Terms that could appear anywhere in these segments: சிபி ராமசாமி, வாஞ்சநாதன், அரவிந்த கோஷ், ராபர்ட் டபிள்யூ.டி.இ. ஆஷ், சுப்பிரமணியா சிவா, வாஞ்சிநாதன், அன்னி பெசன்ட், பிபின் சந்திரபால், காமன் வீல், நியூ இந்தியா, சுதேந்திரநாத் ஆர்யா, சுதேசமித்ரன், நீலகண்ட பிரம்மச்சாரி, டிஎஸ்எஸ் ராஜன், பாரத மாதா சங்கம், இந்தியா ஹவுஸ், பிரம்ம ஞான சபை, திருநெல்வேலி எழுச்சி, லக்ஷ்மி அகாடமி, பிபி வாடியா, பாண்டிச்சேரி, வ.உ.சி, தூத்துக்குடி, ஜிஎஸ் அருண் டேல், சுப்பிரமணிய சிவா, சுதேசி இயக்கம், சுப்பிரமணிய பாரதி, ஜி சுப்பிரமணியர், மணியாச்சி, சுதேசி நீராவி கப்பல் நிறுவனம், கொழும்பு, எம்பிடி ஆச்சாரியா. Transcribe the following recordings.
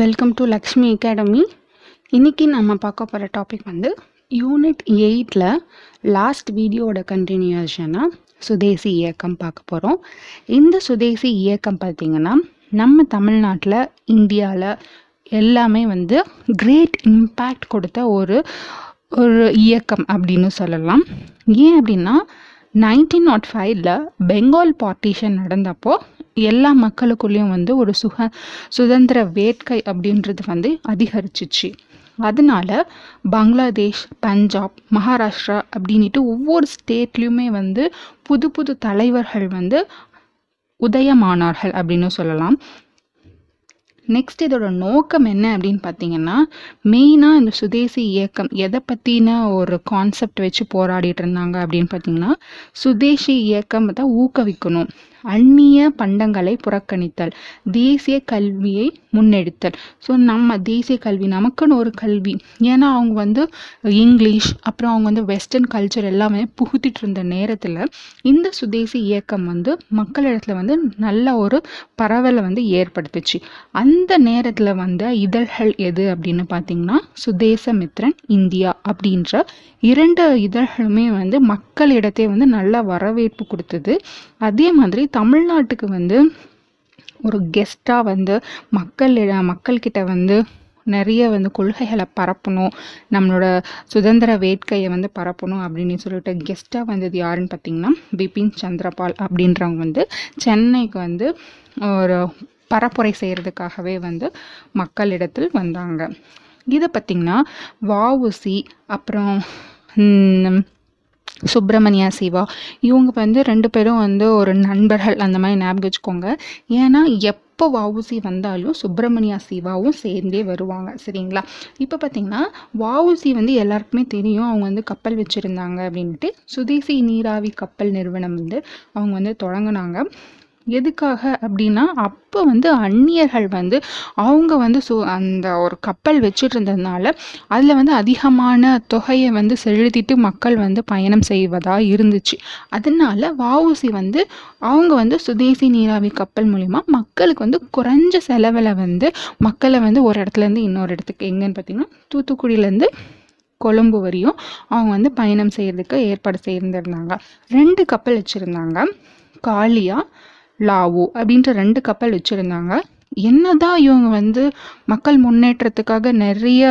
Welcome to லக்ஷ்மி அகாடமி. இன்றைக்கி நம்ம பார்க்க போகிற டாபிக் வந்து யூனிட் 8ல் லாஸ்ட் வீடியோட கண்டினியூஷனாக சுதேசி இயக்கம் பார்க்க போகிறோம். இந்த சுதேசி இயக்கம் பார்த்திங்கன்னா நம்ம தமிழ்நாட்டில் இந்தியாவில் எல்லாமே வந்து கிரேட் இம்பேக்ட் கொடுத்த ஒரு இயக்கம் அப்படின்னு சொல்லலாம். ஏன் அப்படின்னா 1905ல் பெங்கால் பார்ட்டிஷன் நடந்தப்போ எல்லா மக்களுக்குள்ளேயும் வந்து ஒரு சுதந்திர வேட்கை அப்படின்றது வந்து அதிகரிச்சிச்சு. அதனால பங்களாதேஷ், பஞ்சாப், மகாராஷ்டிரா அப்படின்ட்டு ஒவ்வொரு ஸ்டேட்லேயுமே வந்து புது புது தலைவர்கள் வந்து உதயமானார்கள் அப்படின்னு சொல்லலாம். நெக்ஸ்ட் இதோட நோக்கம் என்ன அப்படின்னு பார்த்தீங்கன்னா, மெயினாக இந்த சுதேசி இயக்கம் எதை பற்றின ஒரு கான்செப்ட் வச்சு போராடிட்டு இருந்தாங்க அப்படின்னு பார்த்தீங்கன்னா, சுதேசி இயக்கம் தான் ஊக்குவிக்கணும், அந்நிய பண்டங்களை புறக்கணித்தல், தேசிய கல்வியை முன்னெடுத்தல். ஸோ நம்ம தேசிய கல்வி, நமக்குன்னு ஒரு கல்வி, ஏன்னா அவங்க வந்து இங்கிலீஷ் அப்புறம் அவங்க வந்து வெஸ்டர்ன் கல்ச்சர் எல்லாமே புகுத்திட்டு இருந்த நேரத்தில் இந்த சுதேசி இயக்கம் வந்து மக்களிடத்துல வந்து நல்ல ஒரு பரவலை வந்து ஏற்படுத்துச்சு. அந்த நேரத்தில் வந்த இதழ்கள் எது அப்படின்னு பார்த்தீங்கன்னா, சுதேசமித்ரன், இந்தியா அப்படின்ற இரண்டு இதழ்களுமே வந்து மக்களிடத்தை வந்து நல்ல வரவேற்பு கொடுத்தது. அதே மாதிரி தமிழ்நாட்டுக்கு வந்து ஒரு கெஸ்டாக வந்து மக்கள்கிட்ட வந்து நிறைய வந்து கொள்கைகளை பரப்பணும், நம்மளோட சுதந்திர வேட்கையை வந்து பரப்பணும் அப்படின்னு சொல்லிட்டு கெஸ்ட்டாக வந்தது யாருன்னு பார்த்தீங்கன்னா, பிபின் சந்திரபால் அப்படின்றவங்க வந்து சென்னைக்கு வந்து ஒரு பரப்புரை செய்கிறதுக்காகவே வந்து மக்களிடத்தில் வந்தாங்க. இதை பார்த்திங்கன்னா வ.உ.சி அப்புறம் சுப்பிரமணியா சிவா இவங்க வந்து ரெண்டு பேரும் வந்து ஒரு நண்பர்கள் அந்த மாதிரி ஞாபகம் வச்சுக்கோங்க. ஏன்னா எப்போ வ.உ.சி வந்தாலும் சுப்பிரமணியா சிவாவும் சேர்ந்தே வருவாங்க, சரிங்களா? இப்போ பார்த்திங்கன்னா வ.உ.சி வந்து எல்லாருக்குமே தெரியும், அவங்க வந்து கப்பல் வச்சுருந்தாங்க அப்படின்ட்டு. சுதேசி நீராவி கப்பல் நிறுவனம் வந்து அவங்க வந்து தொடங்கினாங்க. எதுக்காக அப்படின்னா, அப்போ வந்து அந்நியர்கள் வந்து அவங்க வந்து அந்த ஒரு கப்பல் வச்சுட்டு இருந்ததுனால அதில் வந்து அதிகமான தொகையை வந்து செலுத்திட்டு மக்கள் வந்து பயணம் செய்வதாக இருந்துச்சு. அதனால வ.உ.சி வந்து அவங்க வந்து சுதேசி நீராவி கப்பல் மூலிமா மக்களுக்கு வந்து குறைஞ்ச செலவில் வந்து மக்களை வந்து ஒரு இடத்துலேருந்து இன்னொரு இடத்துக்கு, எங்கன்னு பார்த்தீங்கன்னா தூத்துக்குடியிலேருந்து கொழும்பு வரையும் அவங்க வந்து பயணம் செய்கிறதுக்கு ஏற்பாடு செய்திருந்தாங்க. ரெண்டு கப்பல் வச்சுருந்தாங்க, காளியா, லாவோ அப்படின்ற ரெண்டு கப்பல் வச்சுருந்தாங்க. என்னதான் இவங்க வந்து மக்கள் முன்னேற்றத்துக்காக நிறைய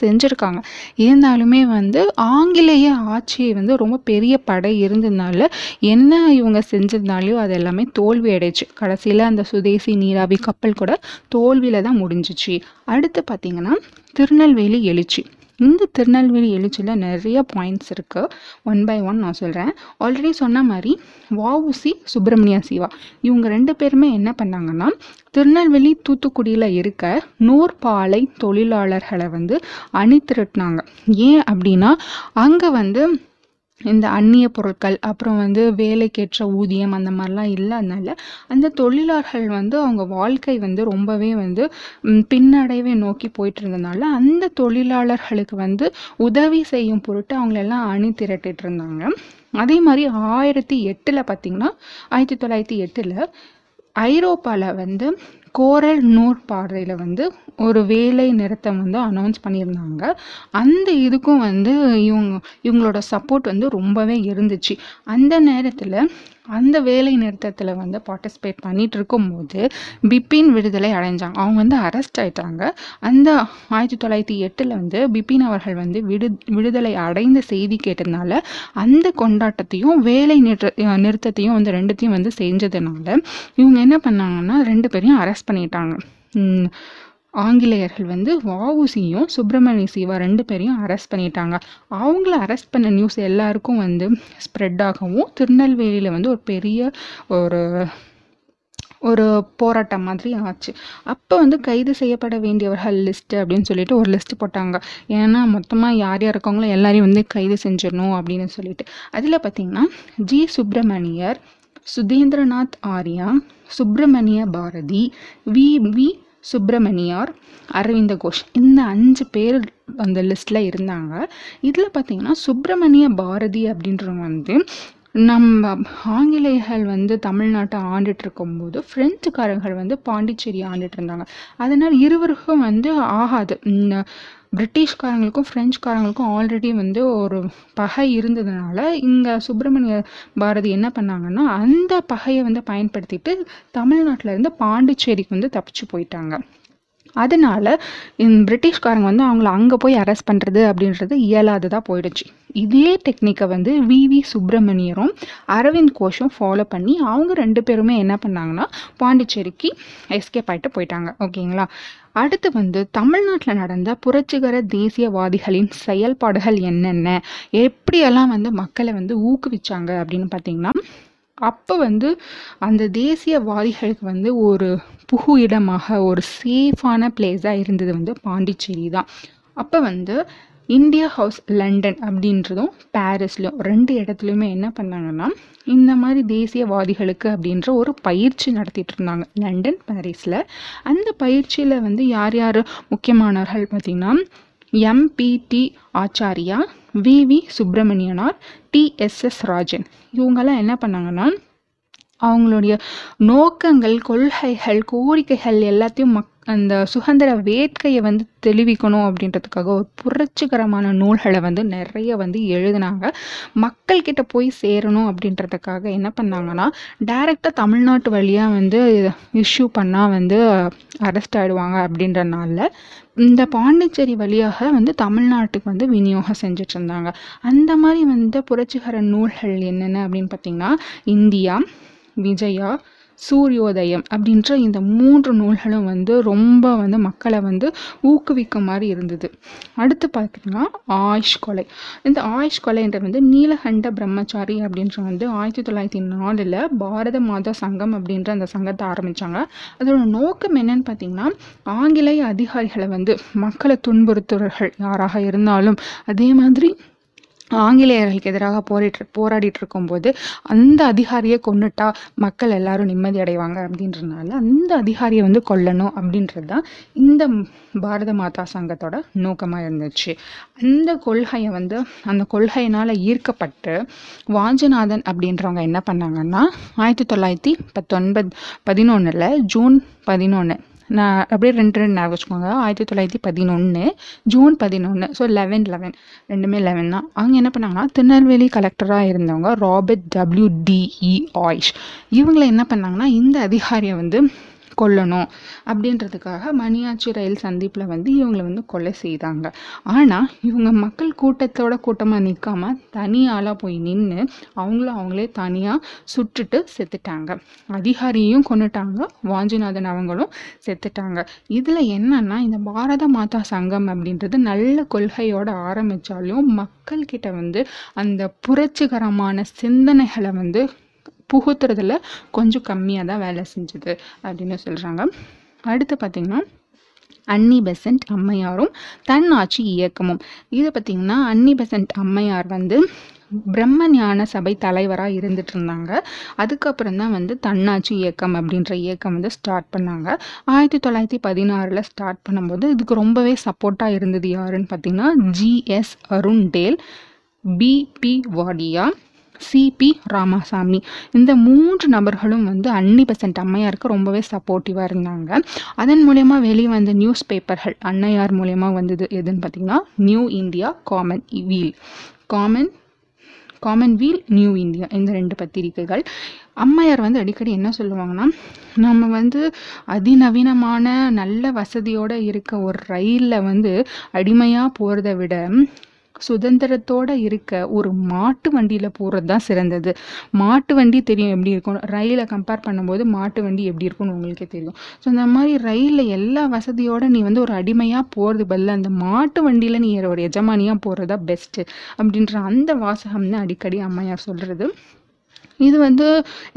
செஞ்சுருக்காங்க, இருந்தாலுமே வந்து ஆங்கிலேய ஆட்சி வந்து ரொம்ப பெரிய படை இருந்ததுனால என்ன இவங்க செஞ்சிருந்தாலையோ அது எல்லாமே தோல்வி அடைச்சு. கடைசியில் அந்த சுதேசி நீராவி கப்பல் கூட தோல்வியில் தான் முடிஞ்சிச்சு. அடுத்து பார்த்திங்கன்னா திருநெல்வேலி எழுச்சி. இந்த திருநெல்வேலி எழுச்சியில் நிறைய பாயிண்ட்ஸ் இருக்குது, ஒன் பை ஒன் நான் சொல்கிறேன். ஆல்ரெடி சொன்ன மாதிரி வ.உ.சி, சுப்பிரமணியா சிவா இவங்க ரெண்டு பேருமே என்ன பண்ணாங்கன்னா, திருநெல்வேலி தூத்துக்குடியில் இருக்க நூற்பாலை தொழிலாளர்களை வந்து அணி திரட்டினாங்க. ஏன் அப்படின்னா அங்கே வந்து இந்த அந்நிய பொருட்கள் அப்புறம் வந்து வேலைக்கேற்ற ஊதியம் அந்த மாதிரிலாம் இல்லாதனால அந்த தொழிலாளர்கள் வந்து அவங்க வாழ்க்கை வந்து ரொம்பவே வந்து பின்னடைவை நோக்கி போயிட்டு இருந்ததுனால அந்த தொழிலாளர்களுக்கு வந்து உதவி செய்யும் பொருட்டு அவங்களெல்லாம் அணி திரட்டிட்டு இருந்தாங்க. அதே மாதிரி 1908ல் ஐரோப்பாவில் வந்து கோரல் நூற்பாறையில் வந்து ஒரு வேலை நிறுத்தம் வந்து அனௌன்ஸ் பண்ணியிருந்தாங்க. அந்த இதுக்கும் வந்து இவங்களோட சப்போர்ட் வந்து ரொம்பவே இருந்துச்சு. அந்த நேரத்தில் அந்த வேலை நிறுத்தத்தில் வந்து பார்ட்டிசிபேட் பண்ணிகிட்டு இருக்கும்போது பிபின் விடுதலை அடைஞ்சாங்க. அவங்க வந்து அரெஸ்ட் ஆகிட்டாங்க. அந்த 1908ல் வந்து பிபின் அவர்கள் வந்து விடுதலை அடைந்த செய்தி கேட்டதுனால அந்த கொண்டாட்டத்தையும் வேலை நிறுத்தத்தையும் வந்து ரெண்டுத்தையும் வந்து செஞ்சதுனால இவங்க என்ன பண்ணாங்கன்னா, ரெண்டு பேரையும் அரெஸ்ட் பண்ணிட்டாங்க. ஆங்கிலேயர்கள் வந்து வ.உ.சியும் சுப்பிரமணிய சிவா ரெண்டு பேரையும் அரெஸ்ட் பண்ணிட்டாங்க. அவங்கள அரெஸ்ட் பண்ண நியூஸ் எல்லாருக்கும் வந்து ஸ்ப்ரெட் ஆகவும் திருநெல்வேலியில் வந்து ஒரு பெரிய ஒரு போராட்டம் மாதிரி ஆச்சு. அப்போ வந்து கைது செய்யப்பட வேண்டியவர்கள் லிஸ்ட்டு அப்படின்னு சொல்லிட்டு ஒரு லிஸ்ட்டு போட்டாங்க. ஏன்னா மொத்தமாக யார் யார் இருக்காங்களோ எல்லாரையும் வந்து கைது செஞ்சிடணும் அப்படின்னு சொல்லிட்டு. அதில் பார்த்திங்கன்னா ஜி சுப்பிரமணியர், சுதேந்திரநாத் ஆர்யா, சுப்பிரமணிய பாரதி, வி சுப்பிரமணியார், அரவிந்த கோஷ் இந்த 5 பேர் அந்த லிஸ்ட்டில் இருந்தாங்க. இதில் பார்த்திங்கன்னா சுப்பிரமணிய பாரதி அப்படின்றவங்க வந்து நம்ம ஆங்கிலேயர்கள் வந்து தமிழ்நாட்டை ஆண்டுட்டு இருக்கும்போது பிரெஞ்சுக்காரர்கள் வந்து பாண்டிச்சேரி ஆண்டுட்டு இருந்தாங்க. அதனால் இருவருக்கும் வந்து ஆகாது. பிரிட்டிஷ்காரங்களுக்கும் ஃப்ரெஞ்சுக்காரங்களுக்கும் ஆல்ரெடி வந்து ஒரு பகை இருந்ததுனால இங்கே சுப்பிரமணிய பாரதி என்ன பண்ணாங்கன்னா அந்த பகையை வந்து பயன்படுத்திட்டு தமிழ்நாட்டிலேருந்து பாண்டிச்சேரிக்கு வந்து தப்பிச்சு போயிட்டாங்க. அதனால் பிரிட்டிஷ்காரங்க வந்து அவங்கள அங்கே போய் அரெஸ்ட் பண்ணுறது அப்படின்றது இயலாததாக போயிடுச்சு. இதே டெக்னிக்கை வந்து வி வி சுப்பிரமணியரும் அரவிந்த் கோஷும் ஃபாலோ பண்ணி அவங்க ரெண்டு பேருமே என்ன பண்ணாங்கன்னா பாண்டிச்சேரிக்கு எஸ்கேப் ஆகிட்டு போயிட்டாங்க. ஓகேங்களா. அடுத்து வந்து தமிழ்நாட்டில் நடந்த புரட்சிகர தேசியவாதிகளின் செயல்பாடுகள் என்னென்ன, எப்படியெல்லாம் வந்து மக்களை வந்து ஊக்குவிச்சாங்க அப்படின்னு பார்த்திங்கன்னா, அப்போ வந்து அந்த தேசியவாதிகளுக்கு வந்து ஒரு புகு இடமாக ஒரு சேஃபான பிளேஸாக இருந்தது வந்து பாண்டிச்சேரி தான். அப்போ வந்து இந்தியா ஹவுஸ் லண்டன் அப்படின்றதும் பாரிஸ்லையும் ரெண்டு இடத்துலையுமே என்ன பண்ணாங்கன்னா இந்த மாதிரி தேசியவாதிகளுக்கு அப்படின்ற ஒரு பயிற்சி நடத்திட்டு இருந்தாங்க லண்டன் பாரிஸில். அந்த பயிற்சியில் வந்து யார் யார் முக்கியமானவர்கள் பார்த்திங்கன்னா எம்பிடி ஆச்சாரியா, V V Subramaniyar, டிஎஸ்எஸ் ராஜன் இவங்கெல்லாம் என்ன பண்ணாங்கன்னா அவங்களுடைய நோக்கங்கள், கொள்கைகள், கோரிக்கைகள் எல்லாத்தையும் அந்த சுதந்திர வேட்கையை வந்து தெளிவிக்கணும் அப்படின்றதுக்காக ஒரு புரட்சிகரமான நூல்களை வந்து நிறைய வந்து எழுதினாங்க. மக்கள்கிட்ட போய் சேரணும் அப்படின்றதுக்காக என்ன பண்ணாங்கன்னா டைரெக்டாக தமிழ்நாட்டு வழியாக வந்து இஷ்யூ பண்ணால் வந்து அரெஸ்ட் ஆகிடுவாங்க அப்படின்றனால இந்த பாண்டிச்சேரி வழியாக வந்து தமிழ்நாட்டுக்கு வந்து விநியோகம் செஞ்சிட்ருந்தாங்க. அந்த மாதிரி வந்து புரட்சிகர நூல்கள் என்னென்ன அப்படின்னு பார்த்திங்கன்னா இந்தியா, விஜயா, சூரியோதயம் அப்படின்ற இந்த மூன்று நூல்களும் வந்து ரொம்ப வந்து மக்களை வந்து ஊக்குவிக்கும் மாதிரி இருந்தது. அடுத்து பார்த்திங்கன்னா ஆயுஷ் கொலை. இந்த ஆயுஷ் கொலைன்ற வந்து நீலகண்ட பிரம்மச்சாரி அப்படின்ற வந்து 1904 பாரத மாதா சங்கம் அப்படின்ற அந்த சங்கத்தை ஆரம்பித்தாங்க. அதோட நோக்கம் என்னன்னு பார்த்திங்கன்னா ஆங்கிலேய அதிகாரிகளை வந்து மக்களை துன்புறுத்துவர்கள் யாராக இருந்தாலும் அதே மாதிரி ஆங்கிலேயர்களுக்கு எதிராக போராடிட்டு இருக்கும்போது அந்த அதிகாரியை கொண்டுட்டா மக்கள் எல்லாரும் நிம்மதி அடைவாங்க அப்படின்றதுனால அந்த அதிகாரியை வந்து கொல்லணும் அப்படின்றது தான் இந்த பாரத மாதா சங்கத்தோட நோக்கமாக இருந்துச்சு. அந்த கொள்கையை வந்து அந்த கொள்கையினால் ஈர்க்கப்பட்டு வாஞ்சநாதன் அப்படின்றவங்க என்ன பண்ணாங்கன்னா 1919 ஜூன் 11 நான் அப்படியே ரெண்டு ஞாபகம் வச்சுக்கோங்க. 1911 ஜூன் 11, ஸோ 11 ரெண்டுமே 11 தான். அவங்க என்ன பண்ணாங்கன்னா திருநெல்வேலி கலெக்டராக இருந்தவங்க ராபர்ட் டபிள்யூ.டி.இ. ஆஷ் இவங்களை என்ன பண்ணாங்கன்னா இந்த அதிகாரியை வந்து கொல்லணும் அப்படின்றதுக்காக மணியாச்சி ரயில் சந்திப்பில் வந்து இவங்களை வந்து கொலை செய்தாங்க. ஆனால் இவங்க மக்கள் கூட்டத்தோட கூட்டமாக நிற்காமல் தனியாளாக போய் நின்று அவங்களும் அவங்களே தனியாக சுட்டுட்டு செத்துட்டாங்க. அதிகாரியையும் கொண்டுட்டாங்க, வாஞ்சிநாதன் அவங்களும் செத்துட்டாங்க. இதில் என்னன்னா இந்த பாரத மாதா சங்கம் அப்படின்றது நல்ல கொள்கையோடு ஆரம்பித்தாலும் மக்கள்கிட்ட வந்து அந்த புரட்சிகரமான சிந்தனைகளை வந்து புகுத்துறதுல கொஞ்சம் கம்மியாக தான் வேலை செஞ்சுது அப்படின்னு சொல்கிறாங்க. அடுத்து பார்த்திங்கன்னா அன்னி பெசன்ட் அம்மையாரும் தன்னாட்சி இயக்கமும். இதை பார்த்திங்கன்னா அன்னி பெசன்ட் அம்மையார் வந்து பிரம்ம ஞான சபை தலைவராக இருந்துட்டு இருந்தாங்க. அதுக்கப்புறம் தான் வந்து தன்னாட்சி இயக்கம் அப்படின்ற இயக்கம் வந்து ஸ்டார்ட் பண்ணாங்க. 1916 ஸ்டார்ட் பண்ணும்போது இதுக்கு ரொம்பவே சப்போர்ட்டாக இருந்தது யாருன்னு பார்த்திங்கன்னா ஜிஎஸ் அருண் டேல், பிபி வாடியா, சிபி ராமசாமி இந்த மூன்று நபர்களும் வந்து அன்னி பெசன்ட் அம்மையாருக்கு ரொம்பவே சப்போர்ட்டிவாக இருந்தாங்க. அதன் மூலயமா வெளியே வந்த நியூஸ் பேப்பர்கள் அன்னையார் மூலயமா வந்தது எதுன்னு பார்த்திங்கன்னா நியூ இந்தியா, காமன் வீல், நியூ இந்தியா இந்த ரெண்டு பத்திரிகைகள். அம்மையார் வந்து அடிக்கடி என்ன சொல்லுவாங்கன்னா நம்ம வந்து அதிநவீனமான நல்ல வசதியோடு இருக்க ஒரு ரயிலில் வந்து அடிமையாக போகிறத விட சுதந்திரத்தோடு இருக்க ஒரு மாட்டு வண்டியில் போகிறது தான் சிறந்தது. மாட்டு வண்டி தெரியும் எப்படி இருக்கும், ரயிலை கம்பேர் பண்ணும்போது மாட்டு வண்டி எப்படி இருக்கும்னு உங்களுக்கே தெரியும். ஸோ இந்த மாதிரி ரயிலில் எல்லா வசதியோடு நீ வந்து ஒரு அடிமையாக போகிறது பதில் அந்த மாட்டு வண்டியில் நீ ஒரு எஜமானியாக போகிறதா பெஸ்ட்டு அப்படின்ற அந்த வாசகம்னு அடிக்கடி அம்மையார் சொல்கிறது. இது வந்து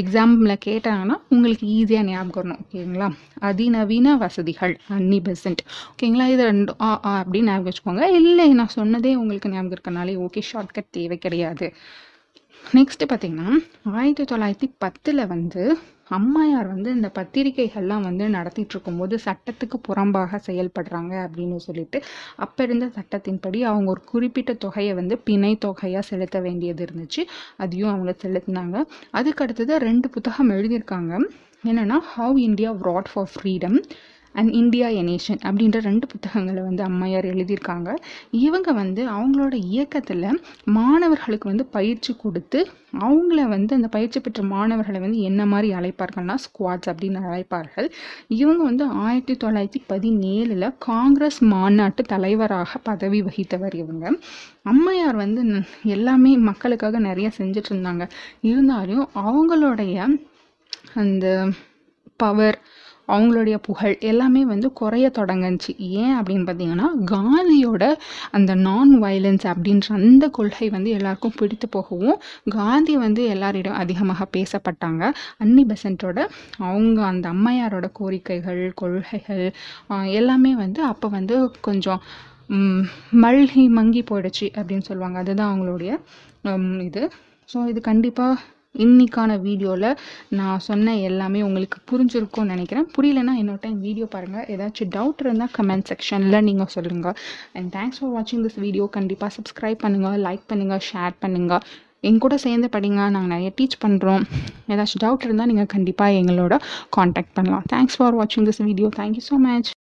எக்ஸாம்பிளில் கேட்டாங்கன்னா உங்களுக்கு ஈஸியாக ஞாபகம் வரணும். ஓகேங்களா. அதிநவீன வசதிகள் அன்னி பெசன்ட். ஓகேங்களா. இது ரெண்டும் அப்படின்னு ஞாபகம் வச்சுக்கோங்க. இல்லை நான் சொன்னதே உங்களுக்கு ஞாபகம் இருக்கனாலே ஓகே, ஷார்ட்கட் தேவை கிடையாது. நெக்ஸ்ட்டு பார்த்திங்கன்னா 1910 வந்து அம்மையார் வந்து இந்த பத்திரிகைகள்லாம் வந்து நடத்திட்டு இருக்கும்போது சட்டத்துக்கு புறம்பாக செயல்படுறாங்க அப்படின்னு சொல்லிட்டு அப்போ இருந்த சட்டத்தின்படி அவங்க ஒரு குறிப்பிட்ட தொகையை வந்து பிணை தொகையாக செலுத்த வேண்டியது இருந்துச்சு. அதையும் அவங்க செலுத்தினாங்க. அதுக்கடுத்தது 2 புத்தகம் எழுதியிருக்காங்க. என்னென்னா how India what for freedom and India a nation அப்படின்ற 2 புத்தகங்களை வந்து அம்மையார் எழுதியிருக்காங்க. இவங்க வந்து அவங்களோட இயக்கத்தில் மாணவர்களுக்கு வந்து பயிற்சி கொடுத்து அவங்கள வந்து அந்த பயிற்சி பெற்ற மாணவர்களை வந்து என்ன மாதிரி அழைப்பார்கள்னா ஸ்குவாட்ஸ் அப்படின்னு அழைப்பார்கள். இவங்க வந்து 1917 காங்கிரஸ் மாநாட்டு தலைவராக பதவி வகித்தவர் இவங்க. அம்மையார் வந்து எல்லாமே மக்களுக்காக நிறைய செஞ்சுட்டு இருந்தாங்க. இருந்தாலும் அவங்களுடைய அந்த பவர், அவங்களுடைய புகழ் எல்லாமே வந்து குறைய தொடங்குச்சு. ஏன் அப்படின்னு பார்த்தீங்கன்னா காந்தியோட அந்த நான் வயலன்ஸ் அப்படின்ற அந்த கொள்கை வந்து எல்லாருக்கும் பிடித்து போகவும் காந்தி வந்து எல்லாரிடம் அதிகமாக பேசப்பட்டாங்க. அன்னி பெசன்ட்டோட அவங்க அந்த அம்மையாரோட கோரிக்கைகள் கொள்கைகள் எல்லாமே வந்து அப்போ வந்து கொஞ்சம் மங்கி போயிடுச்சு அப்படின்னு சொல்லுவாங்க. அதுதான் அவங்களுடைய இது. ஸோ இது கண்டிப்பாக இன்றைக்கான வீடியோவில் நான் சொன்ன எல்லாமே உங்களுக்கு புரிஞ்சிருக்கும்னு நினைக்கிறேன். புரியலன்னா இன்னொரு டைம் வீடியோ பாருங்கள். ஏதாச்சும் டவுட் இருந்தால் கமெண்ட் செக்ஷனில் நீங்கள் சொல்லுங்கள். அண்ட் தேங்க்ஸ் ஃபார் வாட்சிங் திஸ் வீடியோ. கண்டிப்பாக சப்ஸ்கிரைப் பண்ணுங்கள், லைக் பண்ணுங்கள், ஷேர் பண்ணுங்கள், எங்கள் கூட சேர்ந்து படிங்க. நாங்கள் நிறைய டீச் பண்ணுறோம். ஏதாச்சும் டவுட் இருந்தால் நீங்கள் கண்டிப்பாக எங்களோட காண்டாக்ட் பண்ணலாம். தேங்க்ஸ் ஃபார் வாட்சிங் this video. Thank you so much.